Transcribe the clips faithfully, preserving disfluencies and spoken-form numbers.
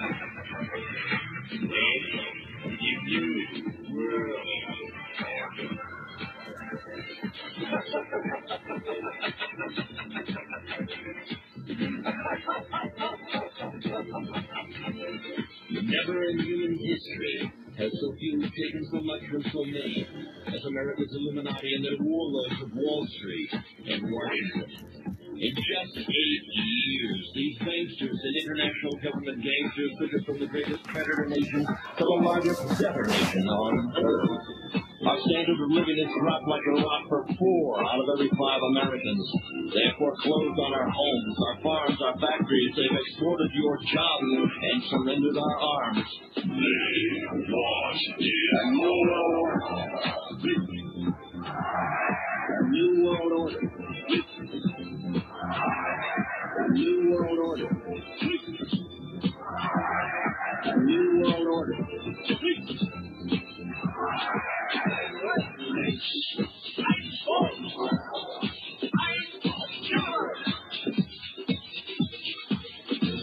Never in human history has so few taken so much from so many as America's Illuminati and their warlords of Wall Street and Washington. In just eight years, these banksters and international government gangsters took us from the greatest creditor nation to the largest debtor nation on earth. Our standard of living has dropped like a rock for four out of every five Americans. They have foreclosed on our homes, our farms, our factories. They've extorted your jobs and surrendered our arms. They lost their New World Order. New World Order. New World Order.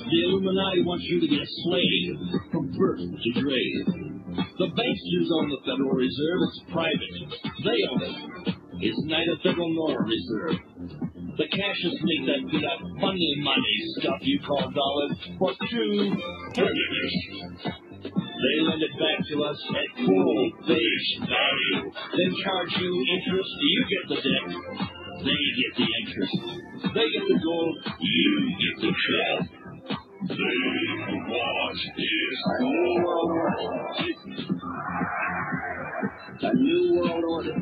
The Illuminati wants you to be a slave from birth to grave. The banksters own the Federal Reserve. It's private. They own it. It's neither federal nor reserve. The cashiers make that big up funny money stuff you call dollars for two thirty. They lend it back to us at full face value. Then charge you interest. You get the debt. They get the interest. They get the gold. You get the shell. They want is a new world order. A new world order.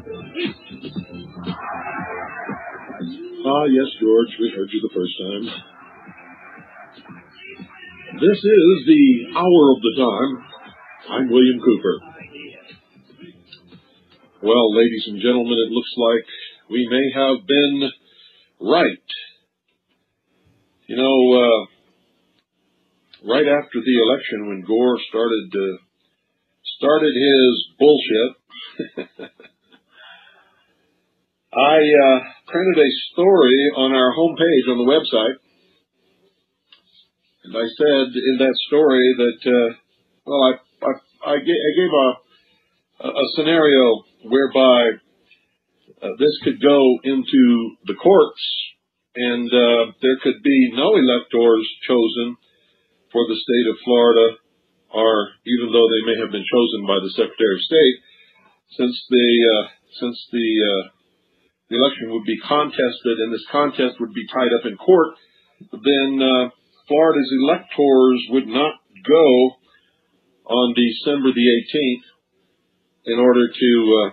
Ah, yes, George, we heard you the first time. This is the hour of the time. I'm William Cooper. Well, ladies and gentlemen, it looks like we may have been right. You know, uh, right after the election, when Gore started uh, started his bullshit, I uh, printed a story on our homepage on the website, and I said in that story that, uh, well, I I gave a, a scenario whereby uh, this could go into the courts and uh, there could be no electors chosen for the state of Florida, or even though they may have been chosen by the Secretary of State, since the, uh, since the, uh, the election would be contested and this contest would be tied up in court, then uh, Florida's electors would not go on December the eighteenth in order to uh,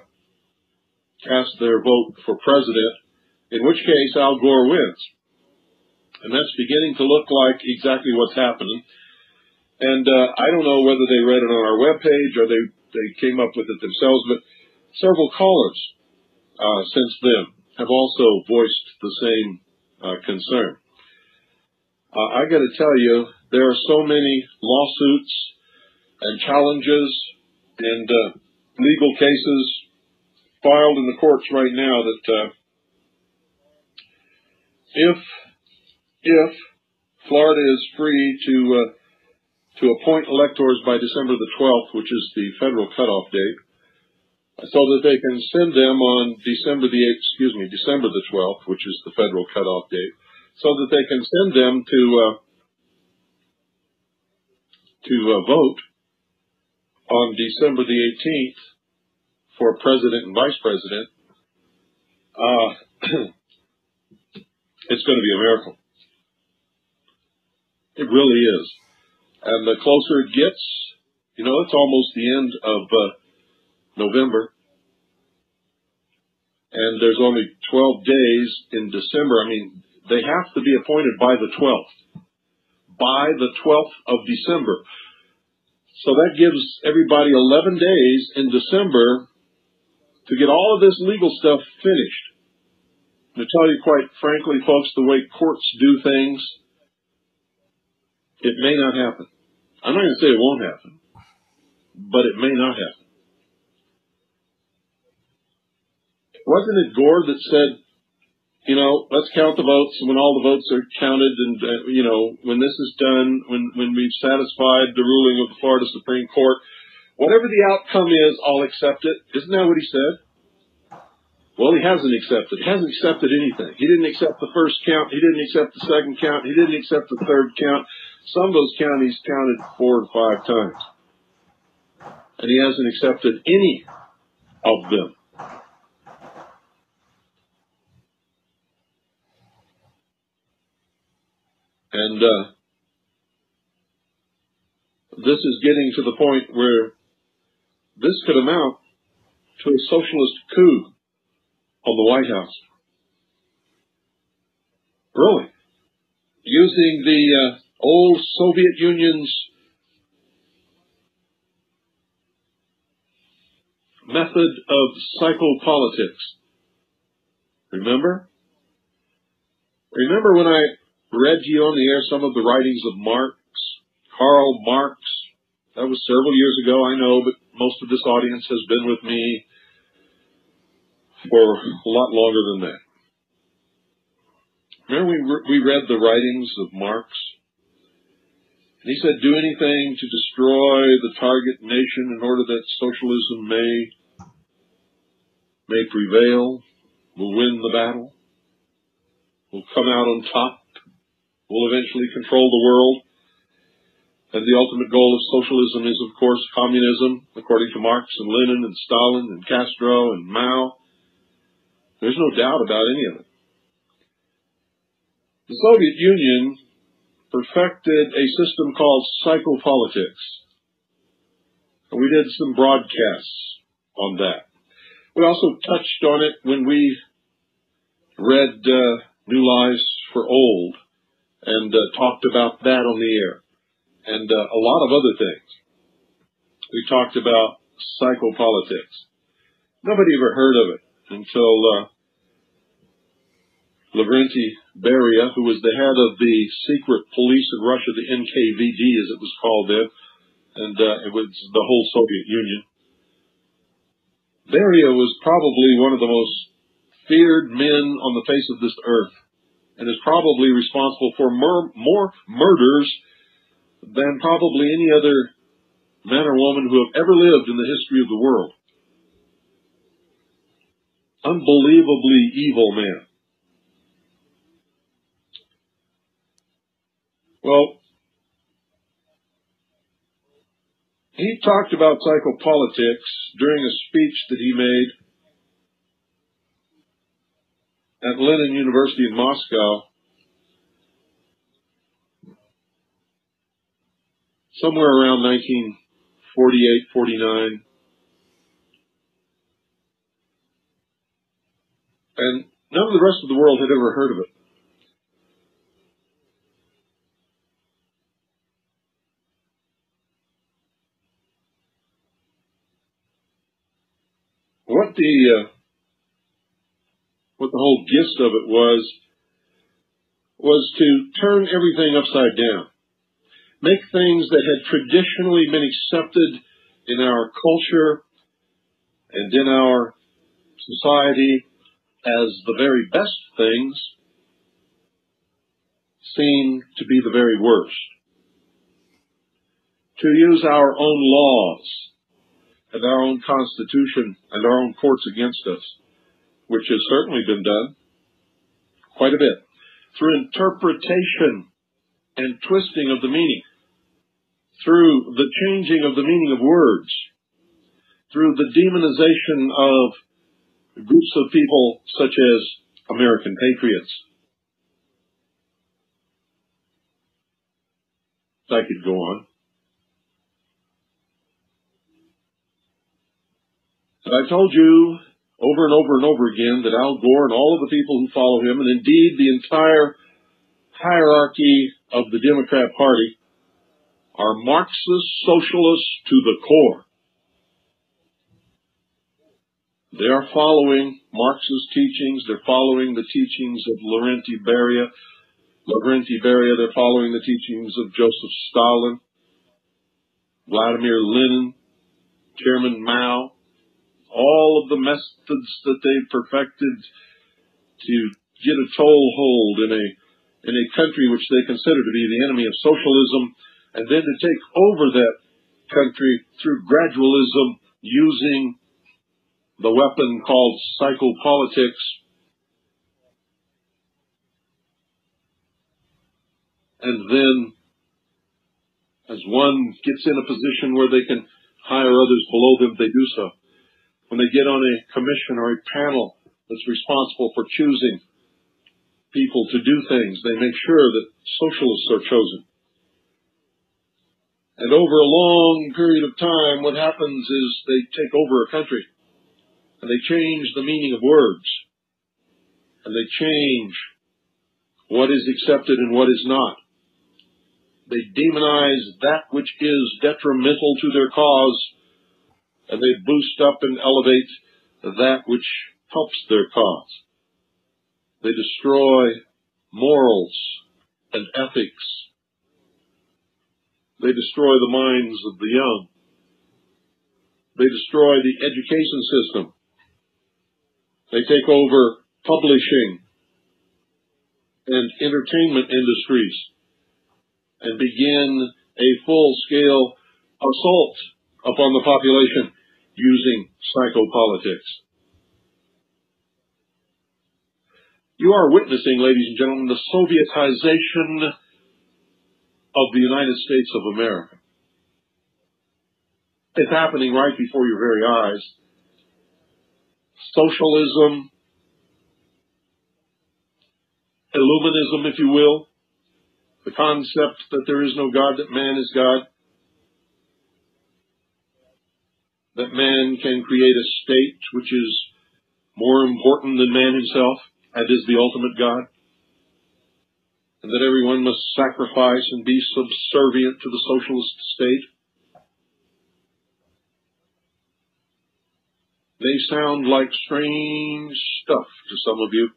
cast their vote for president, in which case Al Gore wins. And that's beginning to look like exactly what's happening. And uh, I don't know whether they read it on our webpage or they, they came up with it themselves, but several callers uh, since then have also voiced the same uh, concern. Uh, I got to tell you, there are so many lawsuits and challenges and uh, legal cases filed in the courts right now that uh, if if Florida is free to uh, to appoint electors by December the twelfth, which is the federal cutoff date, so that they can send them on December the eighth, excuse me, December the twelfth, which is the federal cutoff date, so that they can send them to uh, to uh, vote on December the eighteenth for president and vice president, uh, it's going to be a miracle. It really is. And the closer it gets, you know, it's almost the end of uh, November, and there's only twelve days in December. I mean, they have to be appointed by the twelfth. By the twelfth of December. So that gives everybody eleven days in December to get all of this legal stuff finished. And to tell you quite frankly, folks, the way courts do things, it may not happen. I'm not going to say it won't happen, but it may not happen. Wasn't it Gore that said, you know, let's count the votes. When all the votes are counted and, uh, you know, when this is done, when, when we've satisfied the ruling of the Florida Supreme Court, whatever the outcome is, I'll accept it. Isn't that what he said? Well, he hasn't accepted. He hasn't accepted anything. He didn't accept the first count. He didn't accept the second count. He didn't accept the third count. Some of those counties counted four or five times. And he hasn't accepted any of them. And uh, this is getting to the point where this could amount to a socialist coup on the White House. Really. Using the uh, old Soviet Union's method of psychopolitics. Remember? Remember when I read to you on the air some of the writings of Marx, Karl Marx? That was several years ago, I know, but most of this audience has been with me for a lot longer than that. Remember we, re we read the writings of Marx? And he said, do anything to destroy the target nation in order that socialism may, may prevail, will win the battle, will come out on top, will eventually control the world. And the ultimate goal of socialism is, of course, communism, according to Marx and Lenin and Stalin and Castro and Mao. There's no doubt about any of it. The Soviet Union perfected a system called psychopolitics. And we did some broadcasts on that. We also touched on it when we read uh, New Lies for Old and uh, talked about that on the air. And uh, a lot of other things. We talked about psychopolitics. Nobody ever heard of it until uh, Lavrentiy Beria, who was the head of the secret police in Russia, the N K V D as it was called then, and uh, it was the whole Soviet Union. Beria was probably one of the most feared men on the face of this earth, and is probably responsible for mur more murders than probably any other man or woman who have ever lived in the history of the world. Unbelievably evil man. Well, he talked about psychopolitics during a speech that he made at Lenin University in Moscow somewhere around nineteen forty-eight, forty-nine. And none of the rest of the world had ever heard of it. What the, uh, what the whole gist of it was, was to turn everything upside down. Make things that had traditionally been accepted in our culture and in our society as the very best things seem to be the very worst. To use our own laws and our own constitution and our own courts against us, which has certainly been done quite a bit, through interpretation and twisting of the meaning, through the changing of the meaning of words, through the demonization of groups of people such as American patriots. I could go on. And I told you over and over and over again that Al Gore and all of the people who follow him, and indeed the entire hierarchy of the Democrat Party, are Marxist socialists to the core. They are following Marx's teachings. They're following the teachings of Lavrentiy Beria. Lavrentiy Beria, they're following the teachings of Joseph Stalin, Vladimir Lenin, Chairman Mao, all of the methods that they've perfected to get a toehold in a in a country which they consider to be the enemy of socialism, and then to take over that country through gradualism using the weapon called psychopolitics. And then, as one gets in a position where they can hire others below them, they do so. When they get on a commission or a panel that's responsible for choosing people to do things, they make sure that socialists are chosen. And over a long period of time, what happens is they take over a country, and they change the meaning of words, and they change what is accepted and what is not. They demonize that which is detrimental to their cause, and they boost up and elevate that which helps their cause. They destroy morals and ethics. They destroy the minds of the young. They destroy the education system. They take over publishing and entertainment industries, and begin a full-scale assault upon the population using psychopolitics. You are witnessing, ladies and gentlemen, the Sovietization of the United States of America. It's happening right before your very eyes. Socialism, Illuminism, if you will, the concept that there is no God, that man is God, that man can create a state which is more important than man himself and is the ultimate God, and that everyone must sacrifice and be subservient to the socialist state. They sound like strange stuff to some of you,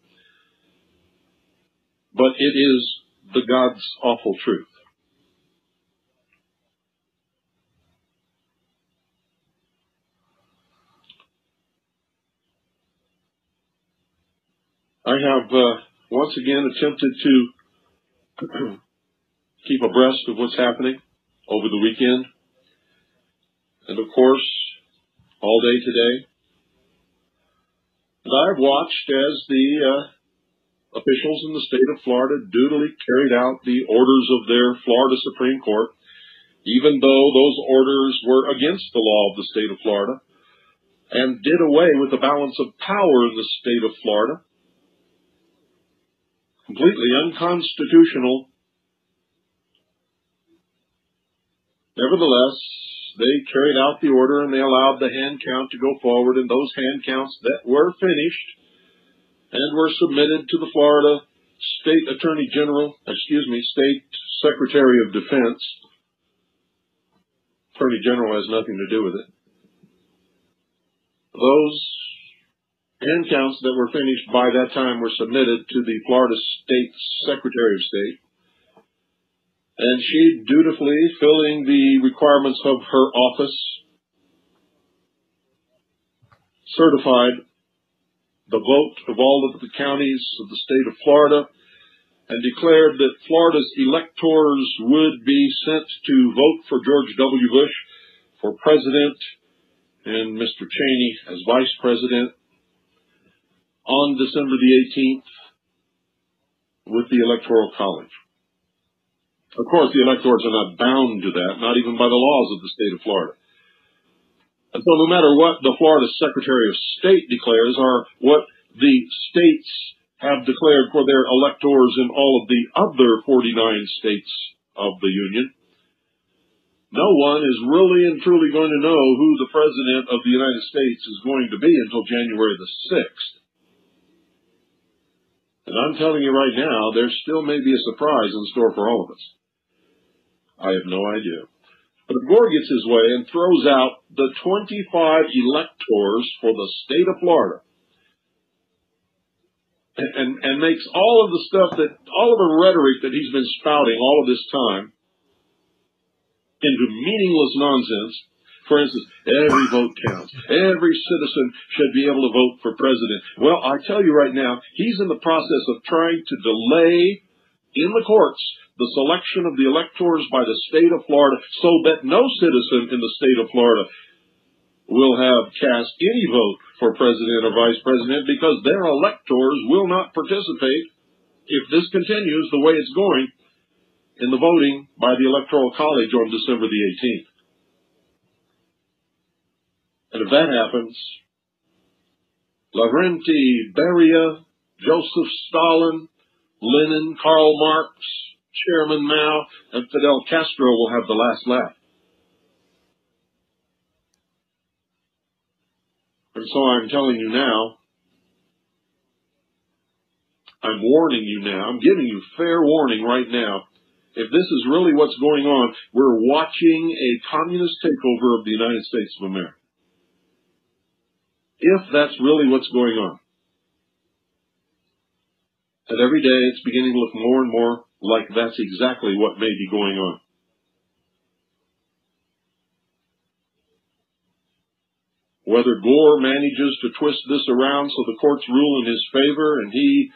but it is the God's awful truth. I have uh, once again attempted to keep abreast of what's happening over the weekend, and of course, all day today. And I've watched as the uh, officials in the state of Florida dutifully carried out the orders of their Florida Supreme Court, even though those orders were against the law of the state of Florida, and did away with the balance of power in the state of Florida. Completely unconstitutional. Nevertheless, they carried out the order and they allowed the hand count to go forward, and those hand counts that were finished and were submitted to the Florida State Attorney General, excuse me, State Secretary of Defense. Attorney General has nothing to do with it. Those hand counts that were finished by that time were submitted to the Florida State Secretary of State, and she dutifully, filling the requirements of her office, certified the vote of all of the counties of the state of Florida, and declared that Florida's electors would be sent to vote for George W. Bush for president and Mister Cheney as vice president on December the eighteenth with the Electoral College. Of course, the electors are not bound to that, not even by the laws of the state of Florida. And so no matter what the Florida Secretary of State declares or what the states have declared for their electors in all of the other forty-nine states of the Union, no one is really and truly going to know who the President of the United States is going to be until January the sixth. And I'm telling you right now, there still may be a surprise in store for all of us. I have no idea. But if Gore gets his way and throws out the twenty-five electors for the state of Florida, and, and, and makes all of the stuff that, all of the rhetoric that he's been spouting all of this time into meaningless nonsense, For instance, every vote counts. Every citizen should be able to vote for president. Well, I tell you right now, he's in the process of trying to delay in the courts the selection of the electors by the state of Florida so that no citizen in the state of Florida will have cast any vote for president or vice president because their electors will not participate if this continues the way it's going in the voting by the Electoral College on December the eighteenth. And if that happens, Lavrentiy Beria, Joseph Stalin, Lenin, Karl Marx, Chairman Mao, and Fidel Castro will have the last laugh. And so I'm telling you now, I'm warning you now, I'm giving you fair warning right now. If this is really what's going on, we're watching a communist takeover of the United States of America. If that's really what's going on. And every day it's beginning to look more and more like that's exactly what may be going on. Whether Gore manages to twist this around so the courts rule in his favor and he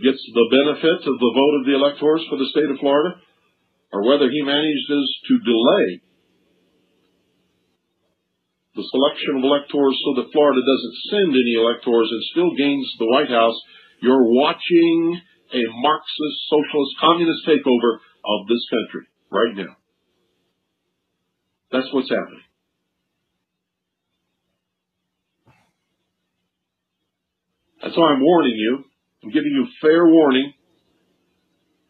gets the benefit of the vote of the electors for the state of Florida, or whether he manages to delay the selection of electors so that Florida doesn't send any electors and still gains the White House, you're watching a Marxist, socialist, communist takeover of this country right now. That's what's happening. That's why I'm warning you. I'm giving you fair warning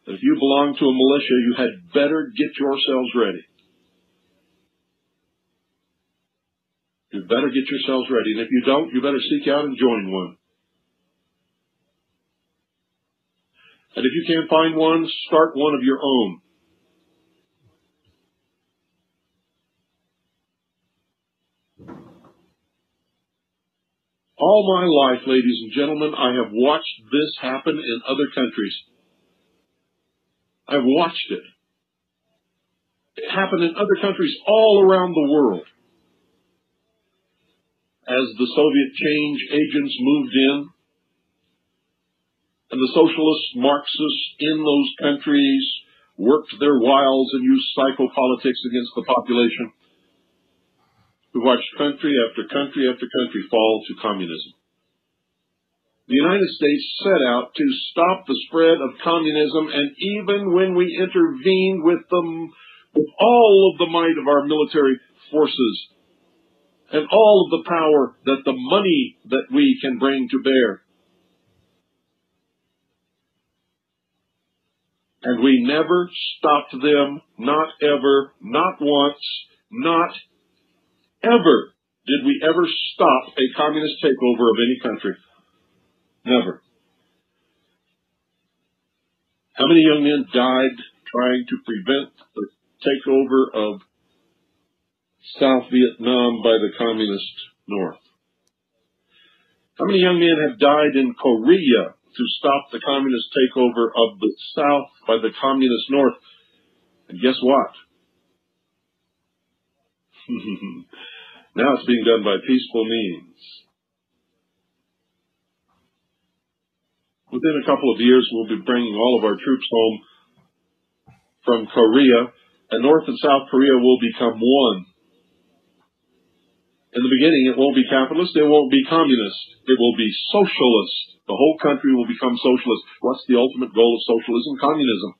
that if you belong to a militia, you had better get yourselves ready. You better get yourselves ready. And if you don't, you better seek out and join one. And if you can't find one, start one of your own. All my life, ladies and gentlemen, I have watched this happen in other countries. I've watched it. It happened in other countries all around the world. As the Soviet change agents moved in, and the socialist Marxists in those countries worked their wiles and used psychopolitics against the population, we watched country after country after country fall to communism. The United States set out to stop the spread of communism, and even when we intervened with them, with all of the might of our military forces and all of the power that the money that we can bring to bear, and we never stopped them, not ever, not once, not ever did we ever stop a communist takeover of any country. Never. How many young men died trying to prevent the takeover of South Vietnam by the communist North? How many young men have died in Korea to stop the communist takeover of the South by the communist North? And guess what? Now it's being done by peaceful means. Within a couple of years, we'll be bringing all of our troops home from Korea, and North and South Korea will become one. In the beginning, it won't be capitalist, it won't be communist, it will be socialist. The whole country will become socialist. What's the ultimate goal of socialism? Communism.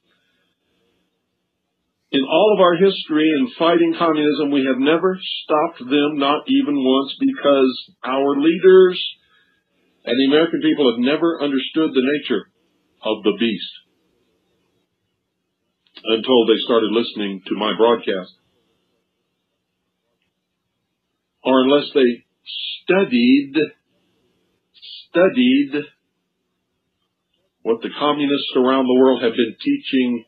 In all of our history in fighting communism, we have never stopped them, not even once, because our leaders and the American people have never understood the nature of the beast until they started listening to my broadcast. Or unless they studied, studied what the communists around the world have been teaching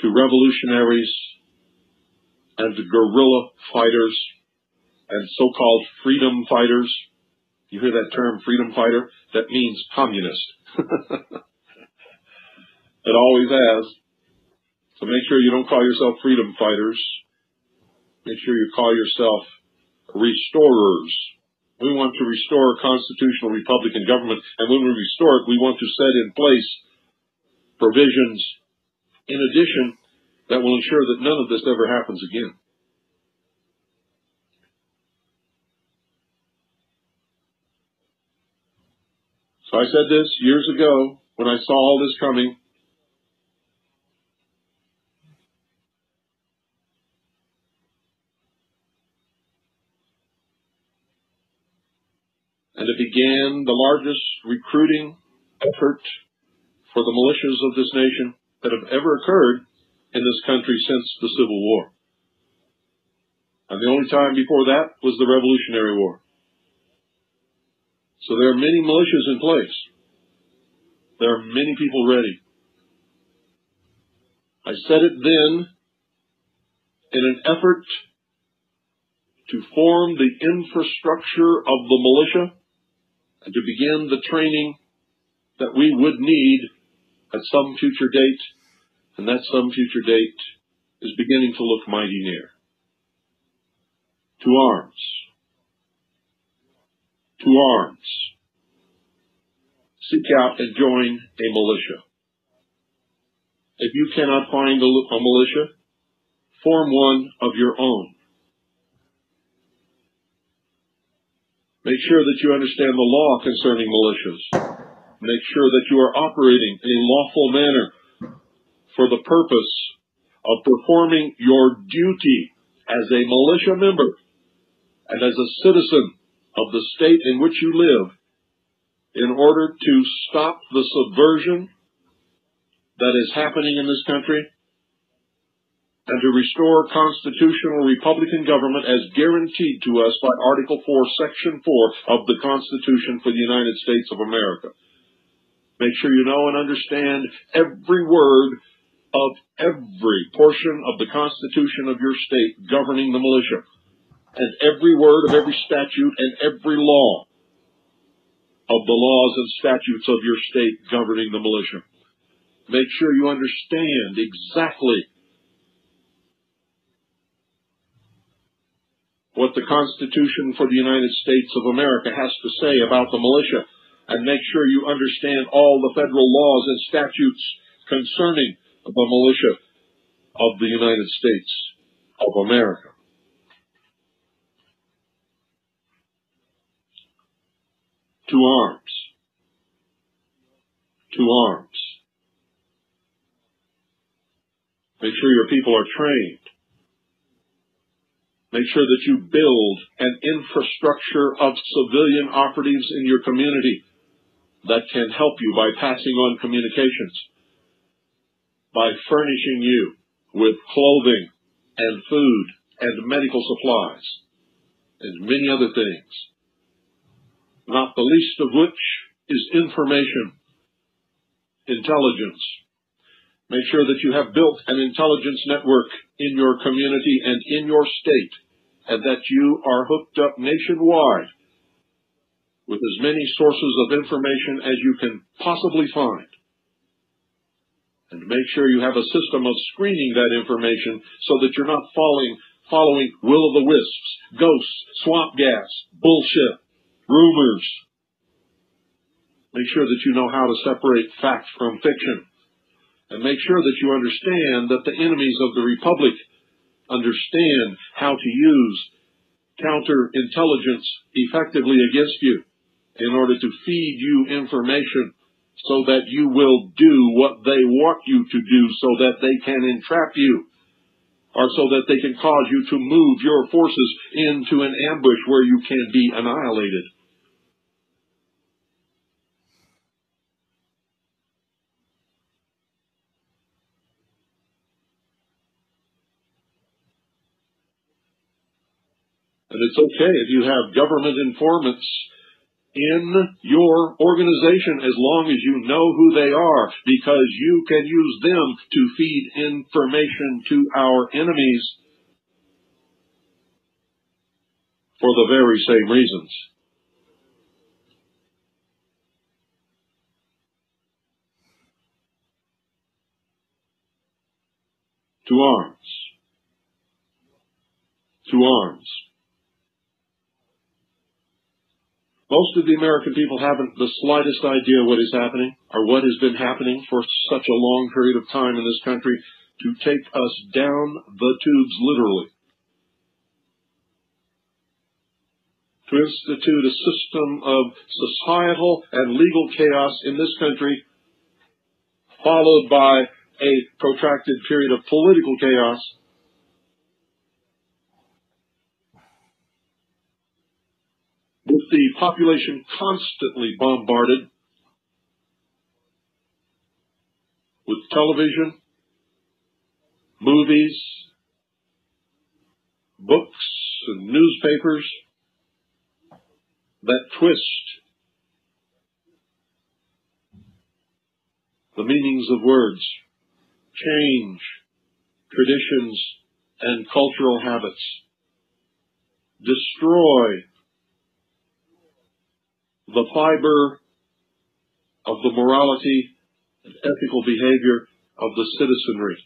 to revolutionaries and to guerrilla fighters and so-called freedom fighters. You hear that term, freedom fighter? That means communist. It always has. So make sure you don't call yourself freedom fighters. Make sure you call yourself restorers. We want to restore a constitutional Republican government, and when we restore it, we want to set in place provisions, in addition, that will ensure that none of this ever happens again. So I said this years ago when I saw all this coming. And it began the largest recruiting effort for the militias of this nation that have ever occurred in this country since the Civil War. And the only time before that was the Revolutionary War. So there are many militias in place. There are many people ready. I said it then in an effort to form the infrastructure of the militia and to begin the training that we would need at some future date, and that some future date is beginning to look mighty near. To arms. To arms. Seek out and join a militia. If you cannot find a, a militia, form one of your own. Make sure that you understand the law concerning militias. Make sure that you are operating in a lawful manner for the purpose of performing your duty as a militia member and as a citizen of the state in which you live in order to stop the subversion that is happening in this country and to restore constitutional Republican government as guaranteed to us by Article four, Section four of the Constitution for the United States of America. Make sure you know and understand every word of every portion of the Constitution of your state governing the militia, and every word of every statute and every law of the laws and statutes of your state governing the militia. Make sure you understand exactly what the Constitution for the United States of America has to say about the militia. And make sure you understand all the federal laws and statutes concerning the militia of the United States of America. To arms. To arms. Make sure your people are trained. Make sure that you build an infrastructure of civilian operatives in your community that can help you by passing on communications, by furnishing you with clothing and food and medical supplies and many other things, not the least of which is information, intelligence. Make sure that you have built an intelligence network in your community and in your state, and that you are hooked up nationwide with as many sources of information as you can possibly find. And make sure you have a system of screening that information so that you're not following, following will-o'-the-wisps, ghosts, swamp gas, bullshit, rumors. Make sure that you know how to separate fact from fiction. And make sure that you understand that the enemies of the Republic understand how to use counterintelligence effectively against you, in order to feed you information so that you will do what they want you to do so that they can entrap you, or so that they can cause you to move your forces into an ambush where you can be annihilated. And it's okay if you have government informants in your organization as long as you know who they are, because you can use them to feed information to our enemies for the very same reasons. to arms. To arms. Most of the American people haven't the slightest idea what is happening or what has been happening for such a long period of time in this country to take us down the tubes literally. To institute a system of societal and legal chaos in this country, followed by a protracted period of political chaos. With the population constantly bombarded with television, movies, books, and newspapers that twist the meanings of words, change traditions and cultural habits, destroy the fiber of the morality and ethical behavior of the citizenry.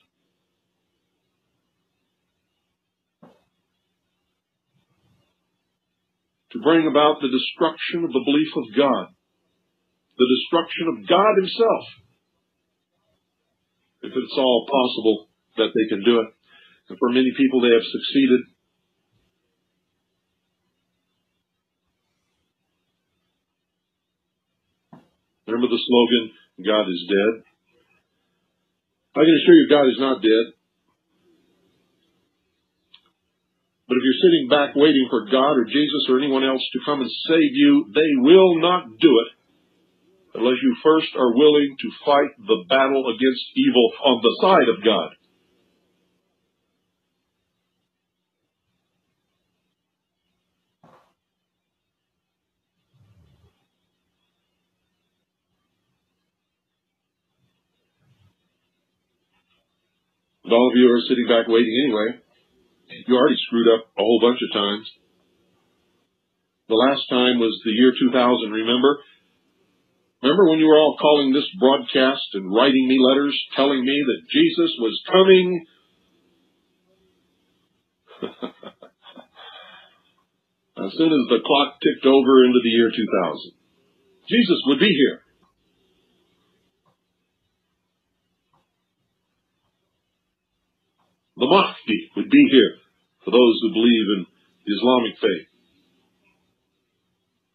To bring about the destruction of the belief of God, the destruction of God himself, if it's all possible that they can do it. And for many people, they have succeeded. Remember the slogan, God is dead? I can assure you God is not dead. But if you're sitting back waiting for God or Jesus or anyone else to come and save you, they will not do it unless you first are willing to fight the battle against evil on the side of God. But all of you are sitting back waiting anyway. You already screwed up a whole bunch of times. The last time was the year two thousand, remember? Remember when you were all calling this broadcast and writing me letters telling me that Jesus was coming? As soon as the clock ticked over into the year two thousand, Jesus would be here. The Mahdi would be here for those who believe in the Islamic faith.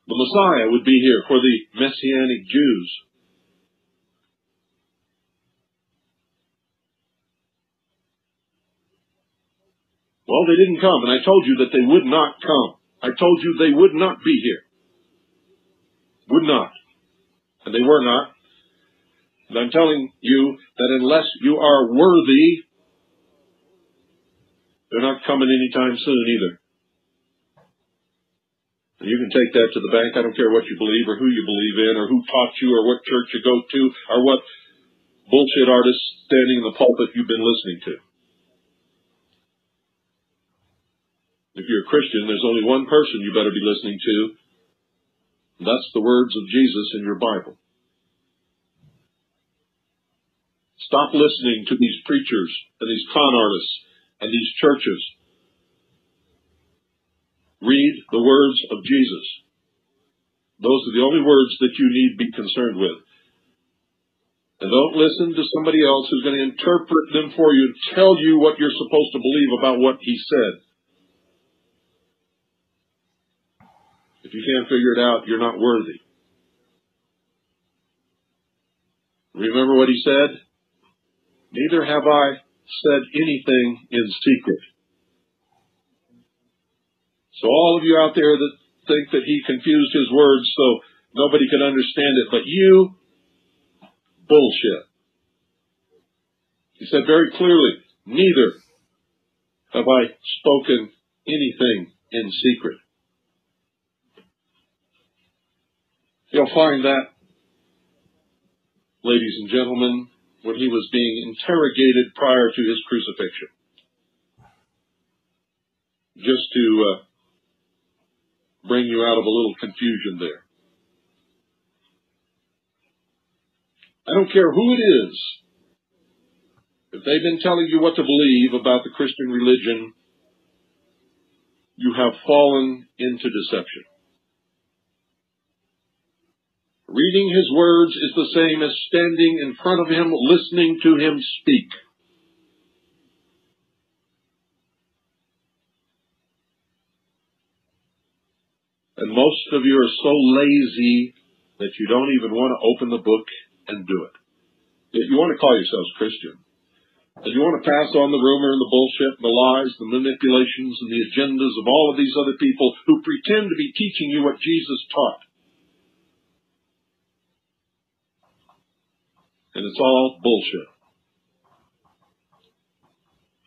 The Messiah would be here for the Messianic Jews. Well, they didn't come, and I told you that they would not come. I told you they would not be here. Would not. And they were not. And I'm telling you that unless you are worthy, they're not coming anytime soon either. You can take that to the bank. I don't care what you believe or who you believe in or who taught you or what church you go to or what bullshit artist standing in the pulpit you've been listening to. If you're a Christian, there's only one person you better be listening to. And that's the words of Jesus in your Bible. Stop listening to these preachers and these con artists and these churches. Read the words of Jesus. Those are the only words that you need to be concerned with. And don't listen to somebody else who's going to interpret them for you and tell you what you're supposed to believe about what he said. If you can't figure it out, you're not worthy. Remember what he said? Neither have I said anything in secret. So all of you out there that think that he confused his words so nobody could understand it but you, bullshit. He said very clearly, neither have I spoken anything in secret. You'll find that, ladies and gentlemen, when he was being interrogated prior to his crucifixion. Just to... Uh, bring you out of a little confusion there. I don't care who it is. If they've been telling you what to believe about the Christian religion, you have fallen into deception. Reading his words is the same as standing in front of him, listening to him speak. And most of you are so lazy that you don't even want to open the book and do it. If you want to call yourselves Christian, and you want to pass on the rumor and the bullshit and the lies, the manipulations and the agendas of all of these other people who pretend to be teaching you what Jesus taught. And it's all bullshit.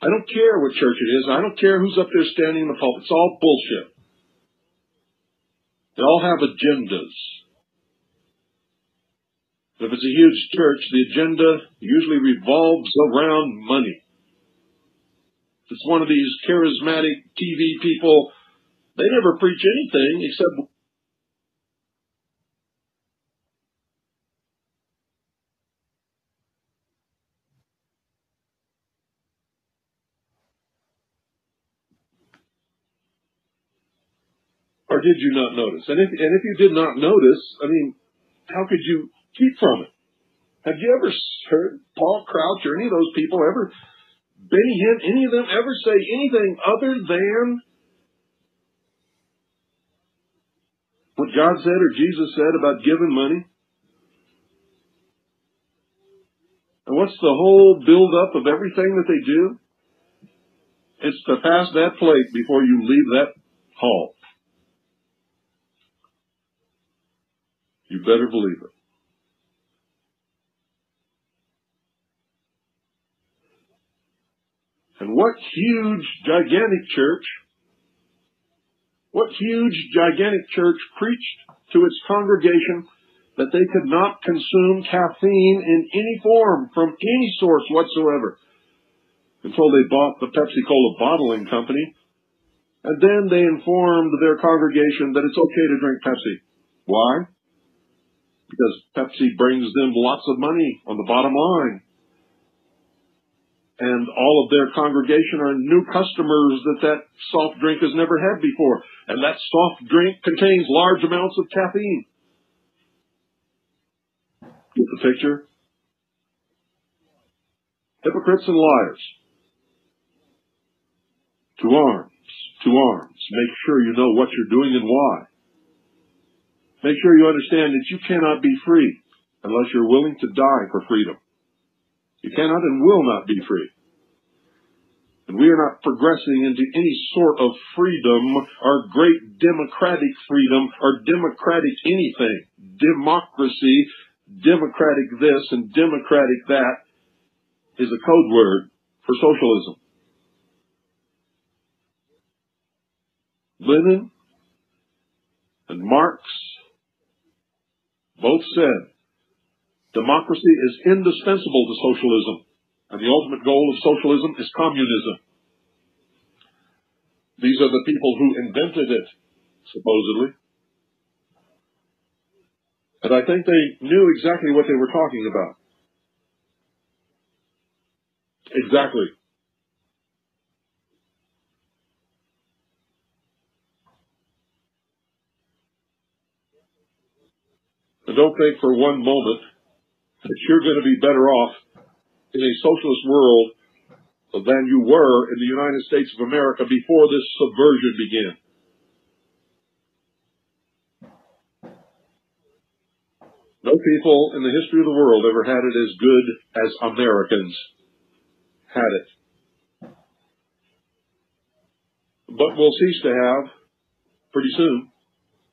I don't care what church it is. I don't care who's up there standing in the pulpit. It's all bullshit. They all have agendas. If it's a huge church, the agenda usually revolves around money. If it's one of these charismatic T V people, they never preach anything except or did you not notice? And if, and if you did not notice, I mean, how could you keep from it? Have you ever heard Paul Crouch or any of those people ever, Benny Hinn, any of them ever say anything other than what God said or Jesus said about giving money? And what's the whole buildup of everything that they do? It's to pass that plate before you leave that hall. You better believe it. And what huge, gigantic church, what huge, gigantic church preached to its congregation that they could not consume caffeine in any form from any source whatsoever until they bought the Pepsi-Cola bottling company, and then they informed their congregation that it's okay to drink Pepsi. Why? Because Pepsi brings them lots of money on the bottom line. And all of their congregation are new customers that that soft drink has never had before. And that soft drink contains large amounts of caffeine. Get the picture? Hypocrites and liars. To arms, to arms. Make sure you know what you're doing and why. Make sure you understand that you cannot be free unless you're willing to die for freedom. You cannot and will not be free. And we are not progressing into any sort of freedom or great democratic freedom or democratic anything. Democracy, democratic this and democratic that is a code word for socialism. Lenin and Marx both said, democracy is indispensable to socialism, and the ultimate goal of socialism is communism. These are the people who invented it, supposedly. And I think they knew exactly what they were talking about. Exactly. And don't think for one moment that you're going to be better off in a socialist world than you were in the United States of America before this subversion began. No people in the history of the world ever had it as good as Americans had it. But we'll cease to have pretty soon.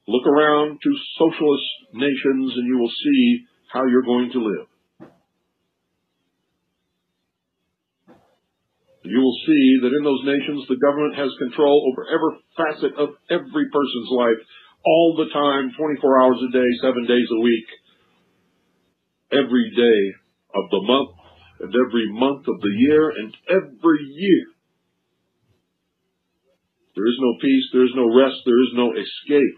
Look around to socialist nations and you will see how you're going to live. You will see that in those nations, the government has control over every facet of every person's life, all the time, twenty-four hours a day, seven days a week, every day of the month, and every month of the year, and every year. There is no peace, there is no rest, there is no escape.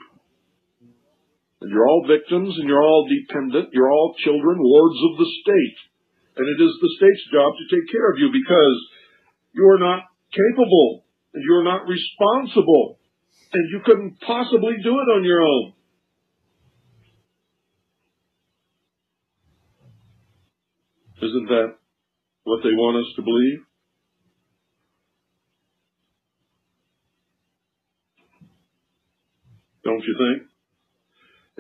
And you're all victims, and you're all dependent, you're all children, wards of the state. and it is the state's job to take care of you because you are not capable, and you are not responsible, and you couldn't possibly do it on your own. Isn't that what they want us to believe? Don't you think?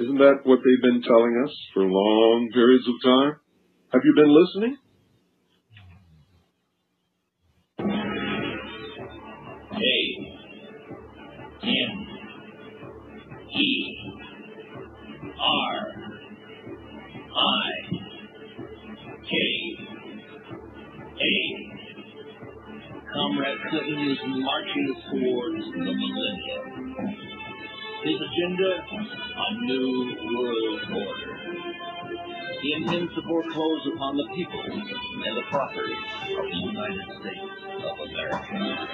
Isn't that what they've been telling us for long periods of time? Have you been listening? A N E R I K A. Comrade Clinton is marching towards the millennium. His agenda, a new world order. The intensive foreclose upon the people and the property of the United States of America.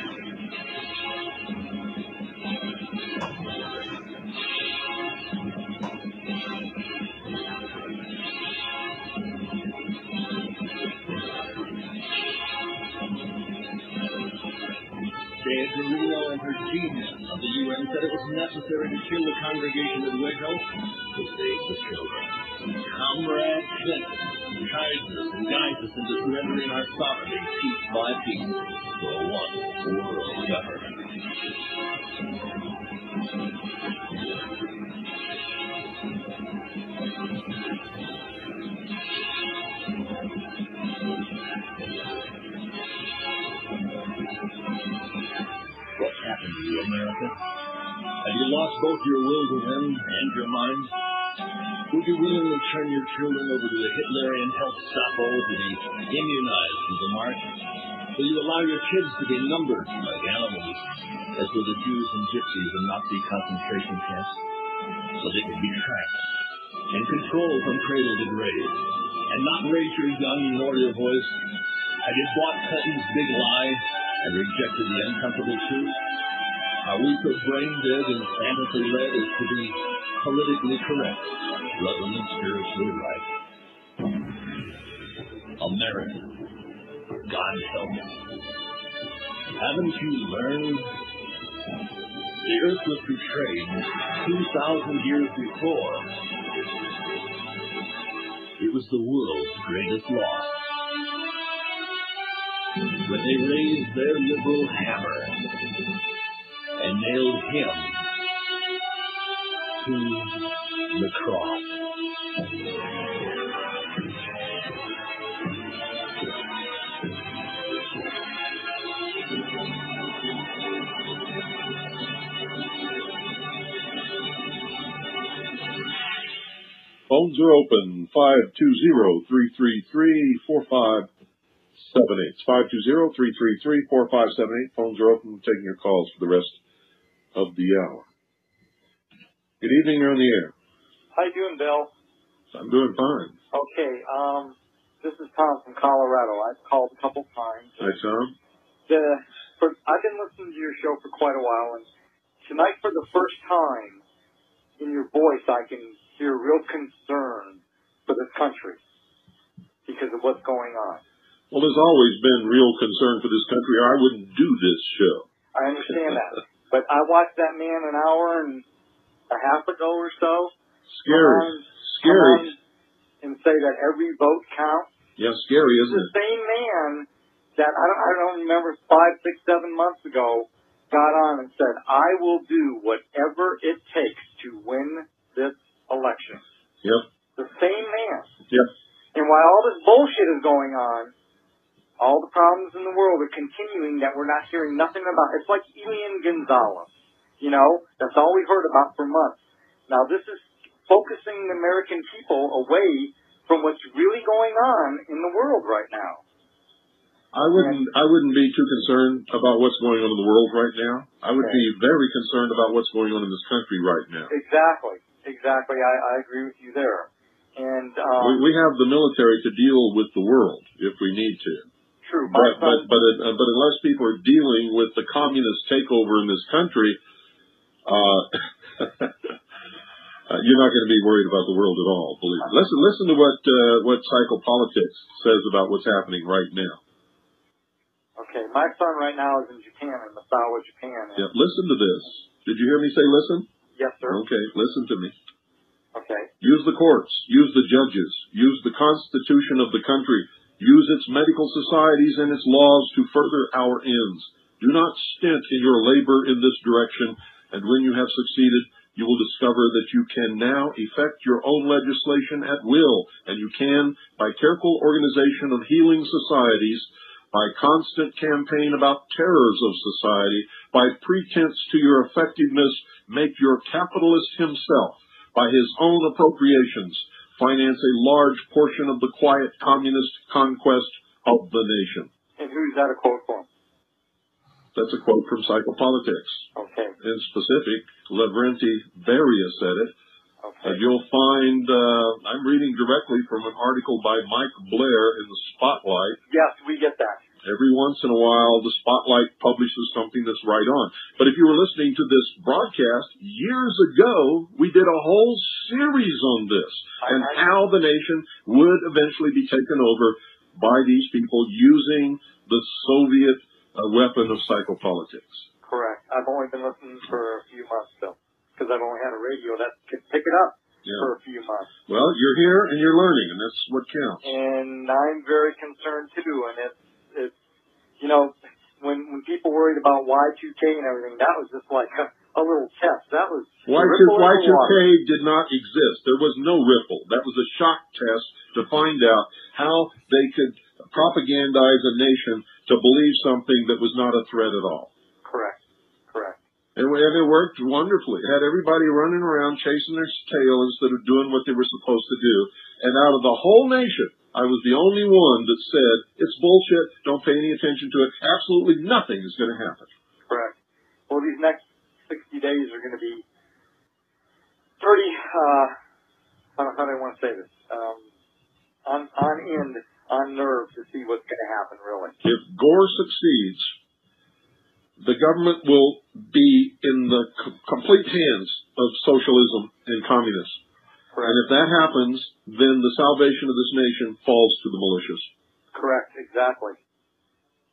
Dea Guerrero and her genius of the U N said it was necessary to kill the congregation of Waco to save the children. Comrade Clinton guides us and guides us into surrendering our sovereignty piece by piece for a one world government. What happened to you, America? Have you lost both your will to win and your mind? Would you willingly turn your children over to the Hitlerian Gestapo to be immunized from the march? Will you allow your kids to be numbered like animals, as were the Jews and Gypsies in Nazi concentration camps, so they could be tracked and controlled from cradle to grave, and not raise your gun nor your voice? Have you bought Clinton's big lie and rejected the uncomfortable truth? Are we so brain dead and fantasy led as to be politically correct, rather than spiritually right? America, God help us. Haven't you learned? The earth was betrayed two thousand years before. It was the world's greatest loss. When they raised their liberal hammer and nailed him to the cross. Phones are open, five two zero, three three three, four five seven eight. It's five two zero, three three three, four five seven eight. Phones are open. I'm taking your calls for the rest of the hour. Good evening. You're on the air. How you doing, Bill? I'm doing fine. Okay. Um, this is Tom from Colorado. I've called a couple times. Hi, Tom. The, for, I've been listening to your show for quite a while, and tonight, for the first time, in your voice, I can hear real concern for this country because of what's going on. Well, there's always been real concern for this country, or I wouldn't do this show. I understand that. But I watched that man an hour and a half ago or so. Scary. Come on, scary. Come on and say that every vote counts. Yeah, scary, isn't it? The same man that I don't, I don't remember five, six, seven months ago got on and said, I will do whatever it takes to win this election. Yep. The same man. Yep. And while all this bullshit is going on, all the problems in the world are continuing that we're not hearing nothing about. It's like Elian Gonzalez, you know? That's all we heard about for months. Now, this is focusing the American people away from what's really going on in the world right now. I wouldn't and, I wouldn't be too concerned about what's going on in the world right now. I would okay. be very concerned about what's going on in this country right now. Exactly. Exactly. I, I agree with you there. And um, we, we have the military to deal with the world if we need to. True, but, but, but, uh, but unless people are dealing with the communist takeover in this country, uh, Uh, you're not going to be worried about the world at all, believe me. Listen, listen to what uh, what psychopolitics says about what's happening right now. Okay, my son right now is in Japan, in Misawa, Japan. Yeah, listen to this. Did you hear me say listen? Yes, sir. Okay, listen to me. Okay. Use the courts. Use the judges. Use the constitution of the country. Use its medical societies and its laws to further our ends. Do not stint in your labor in this direction, and when you have succeeded, you will discover that you can now effect your own legislation at will, and you can, by careful organization of healing societies, by constant campaign about terrors of society, by pretense to your effectiveness, make your capitalist himself, by his own appropriations, finance a large portion of the quiet communist conquest of the nation. And who is that a quote from? That's a quote from Psychopolitics. Okay. In specific, Lavrentiy Beria said it. Okay. And you'll find, uh, I'm reading directly from an article by Mike Blair in the Spotlight. Yes, we get that. Every once in a while, the Spotlight publishes something that's right on. But if you were listening to this broadcast, years ago, we did a whole series on this and how the nation would eventually be taken over by these people using the Soviet a weapon of psychopolitics. Correct. I've only been listening for a few months, though, because I've only had a radio that could pick it up yeah. for a few months. Well, you're here and you're learning, and that's what counts. And I'm very concerned, too, and it's, it's you know, when when people worried about Y two K and everything, that was just like a, a little test. That was Y two K did not exist. There was no Ripple. That was a shock test to find out how they could propagandize a nation to believe something that was not a threat at all. Correct. Correct. And, and it worked wonderfully. It had everybody running around chasing their tail instead of doing what they were supposed to do. And out of the whole nation, I was the only one that said, it's bullshit, don't pay any attention to it, absolutely nothing is going to happen. Correct. Well, these next sixty days are going to be pretty, uh, I don't know how do I want to say this, um, on, on end. On nerve to see what's going to happen, really. If Gore succeeds, the government will be in the co complete hands of socialism and communism. Correct. And if that happens, then the salvation of this nation falls to the militias. Correct, exactly.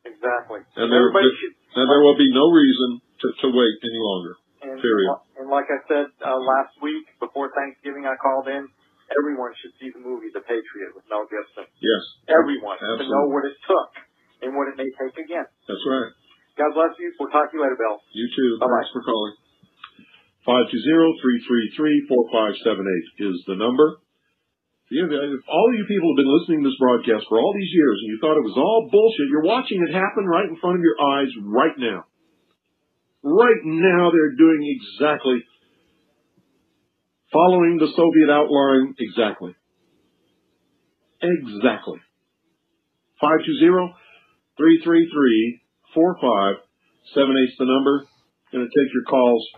Exactly. And there, there, should, and there will be no reason to, to wait any longer, and, period. And like I said uh, last week, before Thanksgiving, I called in. Everyone should see the movie The Patriot with Mel Gibson. Yes. Everyone. Absolutely. To know what it took and what it may take again. That's right. God bless you. We'll talk to you later, Bill. You too. Bye-bye. Thanks for calling. five two zero, three three three, four five seven eight is the number. If all of you people have been listening to this broadcast for all these years and you thought it was all bullshit, you're watching it happen right in front of your eyes right now. Right now they're doing exactly following the Soviet outline exactly. Exactly. five two zero, three three three, four five seven eight's the number. I'm going to take your calls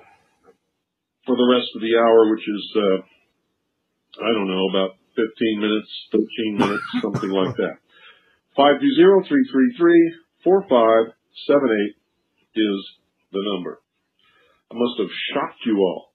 for the rest of the hour, which is, uh, I don't know, about fifteen minutes, thirteen minutes, something like that. five two zero, three three three, four five seven eight is the number. I must have shocked you all.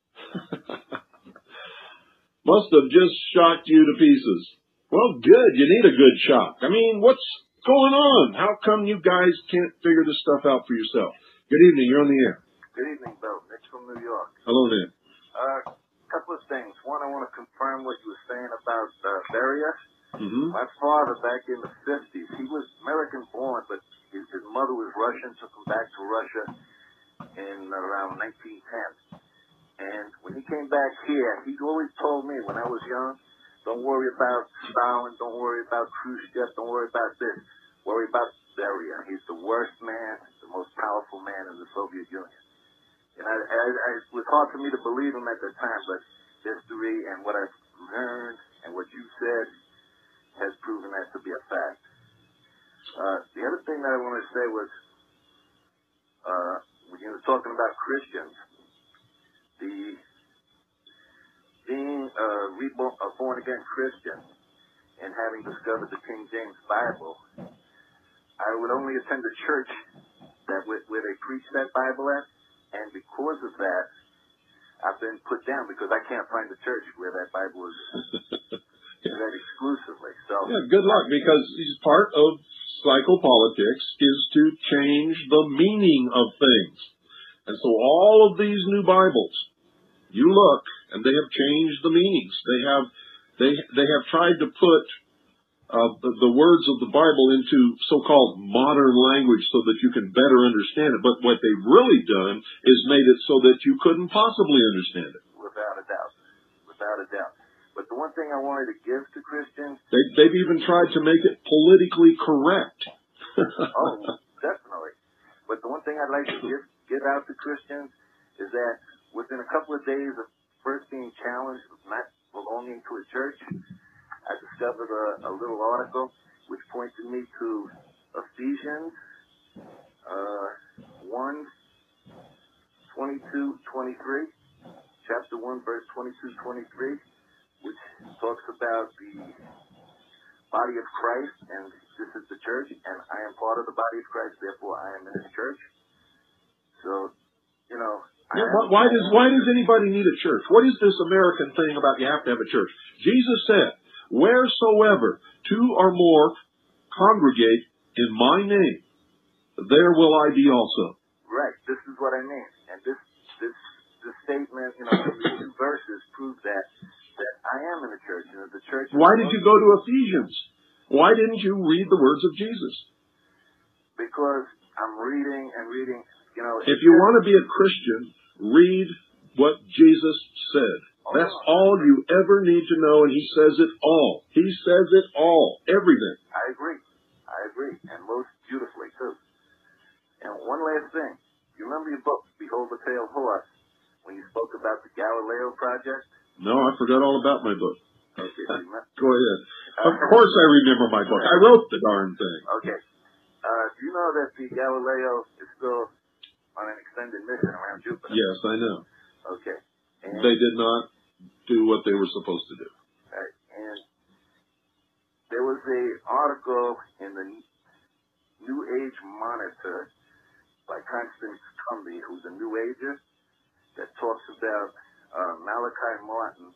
Must have just shocked you to pieces. Well, good. You need a good shock. I mean, what's going on? How come you guys can't figure this stuff out for yourself? Good evening. You're on the air. Good evening, Bill. Nick's from New York. Hello, Nick. Uh, a couple of things. One, I want to confirm what you were saying about uh, Beria. Mm-hmm. My father, back in the fifties, he was American-born, but his, his mother was Russian, took him back to Russia in around nineteen ten. And when he came back here, he always told me when I was young, don't worry about Stalin, don't worry about Khrushchev, don't worry about this. Worry about Beria. He's the worst man, the most powerful man in the Soviet Union. And I, I, I, it was hard for me to believe him at the time, but history and what I've learned and what you said has proven that to be a fact. Uh, the other thing that I wanted to say was, uh, when you were talking about Christians, the being a, reborn, a born-again Christian and having discovered the King James Bible, I would only attend a church that where they preach that Bible at, and because of that, I've been put down because I can't find a church where that Bible is yeah. that exclusively. So yeah, good luck, because part of psychopolitics is to change the meaning of things. And so all of these new Bibles, you look, and they have changed the meanings. They have they they have tried to put uh, the, the words of the Bible into so-called modern language so that you can better understand it. But what they've really done is made it so that you couldn't possibly understand it. Without a doubt. Without a doubt. But the one thing I wanted to give to Christians... They, they've even tried to make it politically correct. Oh, definitely. But the one thing I'd like to give, give out to Christians is that within a couple of days of first being challenged with not belonging to a church, I discovered a, a little article which pointed me to Ephesians uh, one, twenty-two, twenty-three, chapter one, verse twenty-two, twenty-three, which talks about the body of Christ, and this is the church, and I am part of the body of Christ, therefore I am in his church. So, you know... Yeah, why does why does anybody need a church? What is this American thing about you have to have a church? Jesus said, wheresoever two or more congregate in my name, there will I be also. Right. This is what I mean. And this this this statement, you know, these two verses prove that that I am in the church. You know, the church. Why did you go to Ephesians? Why didn't you read the words of Jesus? Because I'm reading and reading. You know, if you want to be a Christian, read what Jesus said. That's all you ever need to know, and he says it all. He says it all. Everything. I agree. I agree. And most beautifully, too. And one last thing. You remember your book, Behold the Pale Horse, when you spoke about the Galileo Project? No, I forgot all about my book. Okay. Go ahead. Of course I remember my book. I wrote the darn thing. Okay. Uh, do you know that the Galileo is still... on an extended mission around Jupiter? Yes, I know. Okay. And they did not do what they were supposed to do. Right. And there was a article in the New Age Monitor by Constance Cumbey, who's a New Ager, that talks about uh, Malachi Martin,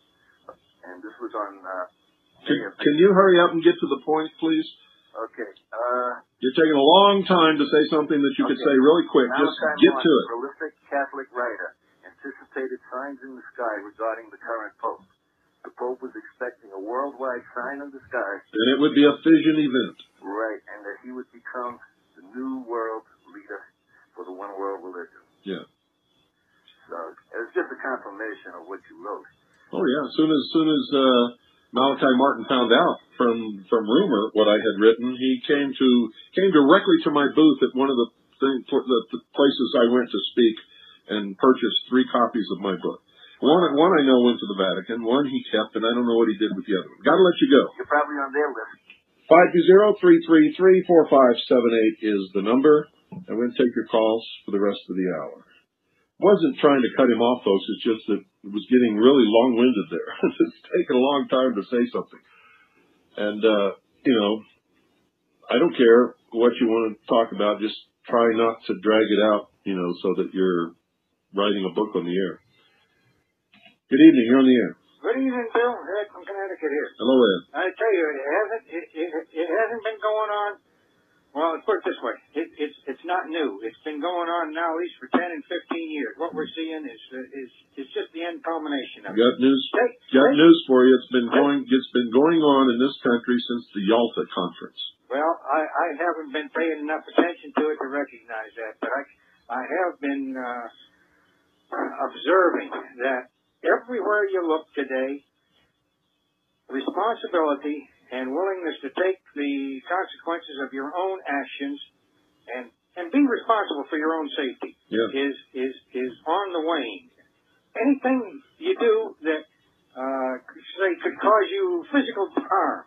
and this was on... Uh, can, can you hurry up and get to the point, please? Okay. Uh, You're taking a long time to say something that you okay. could say really quick. Malachi Just get Martin, to it. Prolific Catholic writer, anticipated signs in the sky regarding the current Pope. The Pope was expecting a worldwide sign in the sky. And it would be a fission event. Right, and that he would become the new world leader for the one world religion. Yeah. So it's just a confirmation of what you wrote. Oh, yeah. As soon as, soon as uh, Malachi Martin found out From from rumor, what I had written, he came to came directly to my booth at one of the thing, the, the places I went to speak, and purchased three copies of my book. One one I know went to the Vatican. One he kept, and I don't know what he did with the other one. Got to let you go. You're probably on their list. Five two zero three three three four five seven eight is the number. I'm going to take your calls for the rest of the hour. Wasn't trying to cut him off, folks. It's just that it was getting really long-winded there. It's taken a long time to say something. And, uh, you know, I don't care what you want to talk about. Just try not to drag it out, you know, so that you're writing a book on the air. Good evening. You're on the air. Good evening, Bill. Ed from Connecticut here. Hello, Ed. I tell you, it hasn't, it, it, it hasn't been going on. Well, let's put it this way. It, it's, it's not new. It's been going on now at least for ten and fifteen years. What we're seeing is, is, is just the end culmination of it. Got news, hey, got hey. news for you. It's been going, it's been going on in this country since the Yalta Conference. Well, I, I haven't been paying enough attention to it to recognize that, but I, I have been, uh, observing that everywhere you look today, responsibility and willingness to take the consequences of your own actions and, and be responsible for your own safety yeah. is, is, is on the wane. Anything you do that, uh, say could cause you physical harm,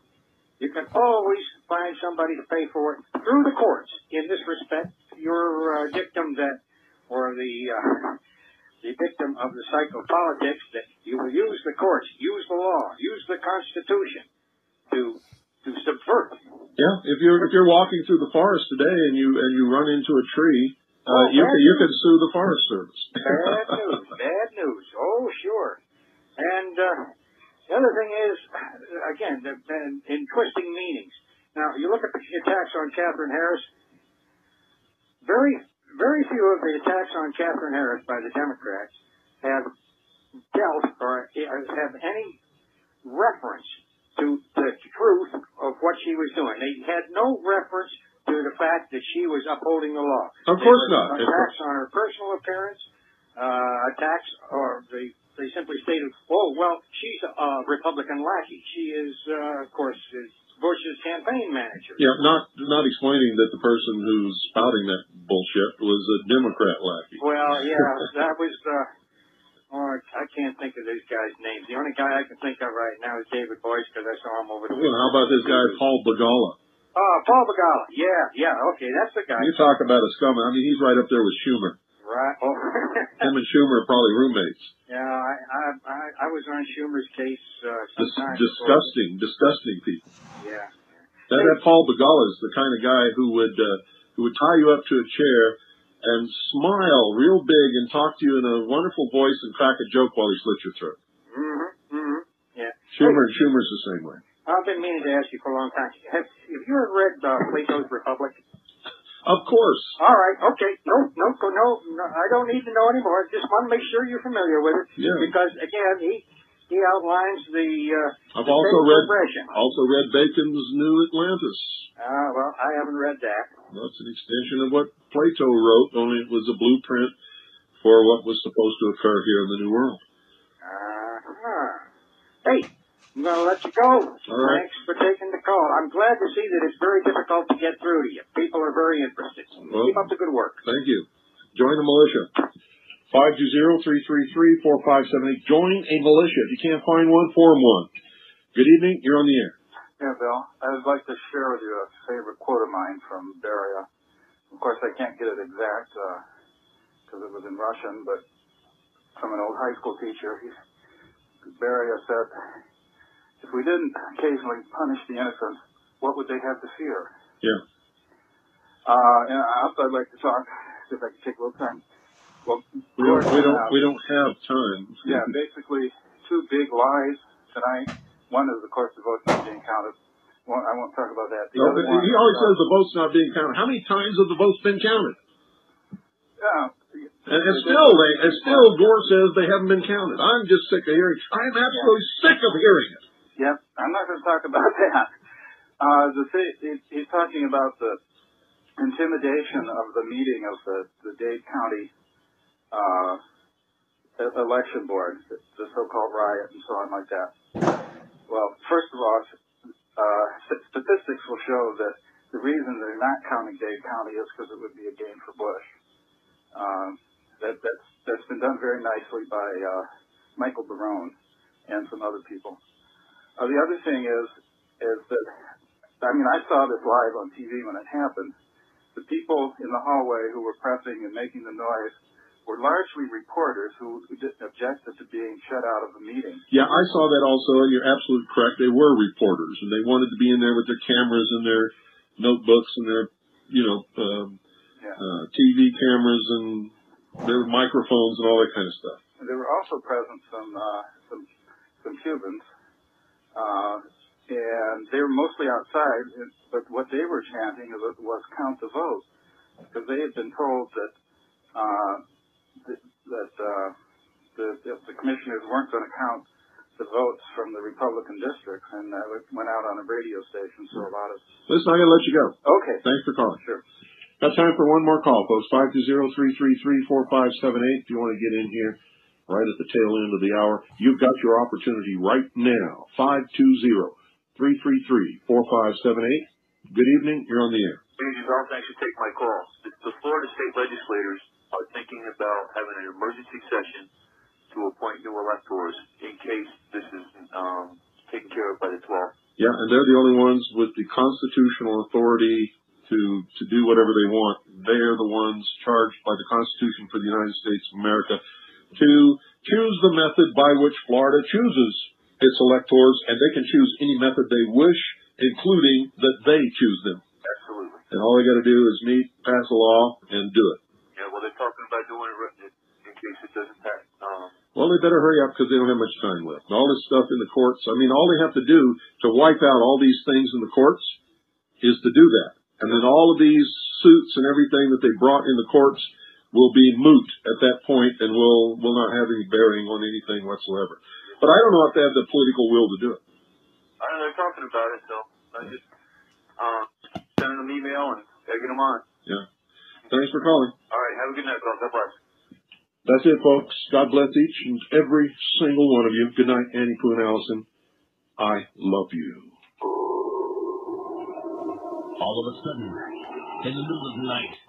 you can always find somebody to pay for it through the courts. In this respect, you're a victim that, or the, uh, the victim of the psychopolitics that you will use the courts, use the law, use the Constitution. To, to subvert. Yeah, if you're if you're walking through the forest today and you and you run into a tree, uh, oh, you can, you can sue the Forest Service. Bad news, bad news. Oh, sure. And uh, the other thing is, again, in twisting meanings. Now, you look at the attacks on Katherine Harris. Very, very few of the attacks on Katherine Harris by the Democrats have dealt or have any reference to the truth of what she was doing. They had no reference to the fact that she was upholding the law. Of course not. Attacks on her personal appearance, uh, attacks, or they, they simply stated, oh, well, she's a Republican lackey. She is, uh, of course, is Bush's campaign manager. Yeah, not not explaining that the person who's spouting that bullshit was a Democrat lackey. Well, yeah, that was the... Oh, I can't think of these guys' names. The only guy I can think of right now is David Boyce, because I saw him over the weekend. Well, how about this guy, Paul Begala? Oh, uh, Paul Begala. Yeah, yeah, okay, that's the guy. You talk about a scum. I mean, he's right up there with Schumer. Right. Oh. Him and Schumer are probably roommates. Yeah, I I, I, I was on Schumer's case uh, sometimes. Dis disgusting, before. disgusting people. Yeah. That, that Paul Begala is the kind of guy who would, uh, who would tie you up to a chair and smile real big and talk to you in a wonderful voice and crack a joke while he slits your throat. Mm-hmm, mm-hmm, yeah. Schumer, hey, Schumer's the same way. I've been meaning to ask you for a long time. Have, have you ever read uh, Plato's Republic? Of course. All right, okay. No, no, no, no, I don't need to know anymore. Just want to make sure you're familiar with it. Yeah. Because, again, he, he outlines the... Uh, I've the also, read, also read Bacon's New Atlantis. Ah, uh, well, I haven't read that. That's an extension of what Plato wrote, only it was a blueprint for what was supposed to occur here in the New World. Uh-huh. Hey, I'm going to let you go. All right. Thanks for taking the call. I'm glad to see that it's very difficult to get through to you. People are very interested. Well, keep up the good work. Thank you. Join the militia. five two zero, three three three, four five seven eight. Join a militia. If you can't find one, form one. Good evening. You're on the air. Yeah, Bill, I would like to share with you a favorite quote of mine from Beria. Of course, I can't get it exact because uh, it was in Russian, but from an old high school teacher. He, Beria said, if we didn't occasionally punish the innocent, what would they have to fear? Yeah. Uh, and also I'd like to talk, if I could take a little time. Well, we don't, we don't, we don't have time. Yeah, basically two big lies tonight. One is, of course, the vote's not being counted. Well, I won't talk about that. The no, other one, he always uh, says the vote's not being counted. How many times have the votes been counted? Yeah. And, and still, they, and still Gore says they haven't been counted. I'm just sick of hearing it. I'm absolutely yeah. sick of hearing it. Yep. I'm not going to talk about that. Uh, the th he's talking about the intimidation of the meeting of the, the Dade County uh, election board, the, the so-called riot and so on like that. Well, first of all, uh, statistics will show that the reason they're not counting Dade County is because it would be a gain for Bush. Um, that, that's, that's been done very nicely by uh, Michael Barone and some other people. Uh, the other thing is, is that, I mean, I saw this live on T V when it happened. The people in the hallway who were pressing and making the noise were largely reporters who didn't object to being shut out of the meeting. Yeah, I saw that also, and you're absolutely correct. They were reporters, and they wanted to be in there with their cameras and their notebooks and their, you know, um, yeah. uh, T V cameras and their microphones and all that kind of stuff. And there were also present some uh, some, some Cubans, uh, and they were mostly outside. But what they were chanting was "count the vote," because they had been told that. Uh, that uh, the, the commissioners weren't going to count the votes from the Republican districts, and that went out on a radio station, so a lot of... Listen, I'm going to let you go. Okay. Thanks for calling. Sure. Got time for one more call, folks. five two zero, three three three, four five seven eight. If you want to get in here right at the tail end of the hour, you've got your opportunity right now. five two zero, three three three, four five seven eight. Good evening. You're on the air. Thanks for taking my call. The Florida state legislators are thinking about having an emergency session to appoint new electors in case this is um, taken care of by the twelfth. Yeah, and they're the only ones with the constitutional authority to, to do whatever they want. They are the ones charged by the Constitution for the United States of America to choose the method by which Florida chooses its electors, and they can choose any method they wish, including that they choose them. Absolutely. And all they got to do is meet, pass a law, and do it. Well, they're talking about doing it in case it doesn't pass. Um, well, we better hurry up because they don't have much time left. And all this stuff in the courts. I mean, all they have to do to wipe out all these things in the courts is to do that. And then all of these suits and everything that they brought in the courts will be moot at that point and will, will not have any bearing on anything whatsoever. But I don't know if they have the political will to do it. I don't know. They're talking about it, though. So I just um, sending them an email and egging them on. Yeah. Thanks for calling. All right. Have a good night, folks. God bless. That's it, folks. God bless each and every single one of you. Good night, Annie Poon Allison. I love you. All of a sudden, in the middle of the night,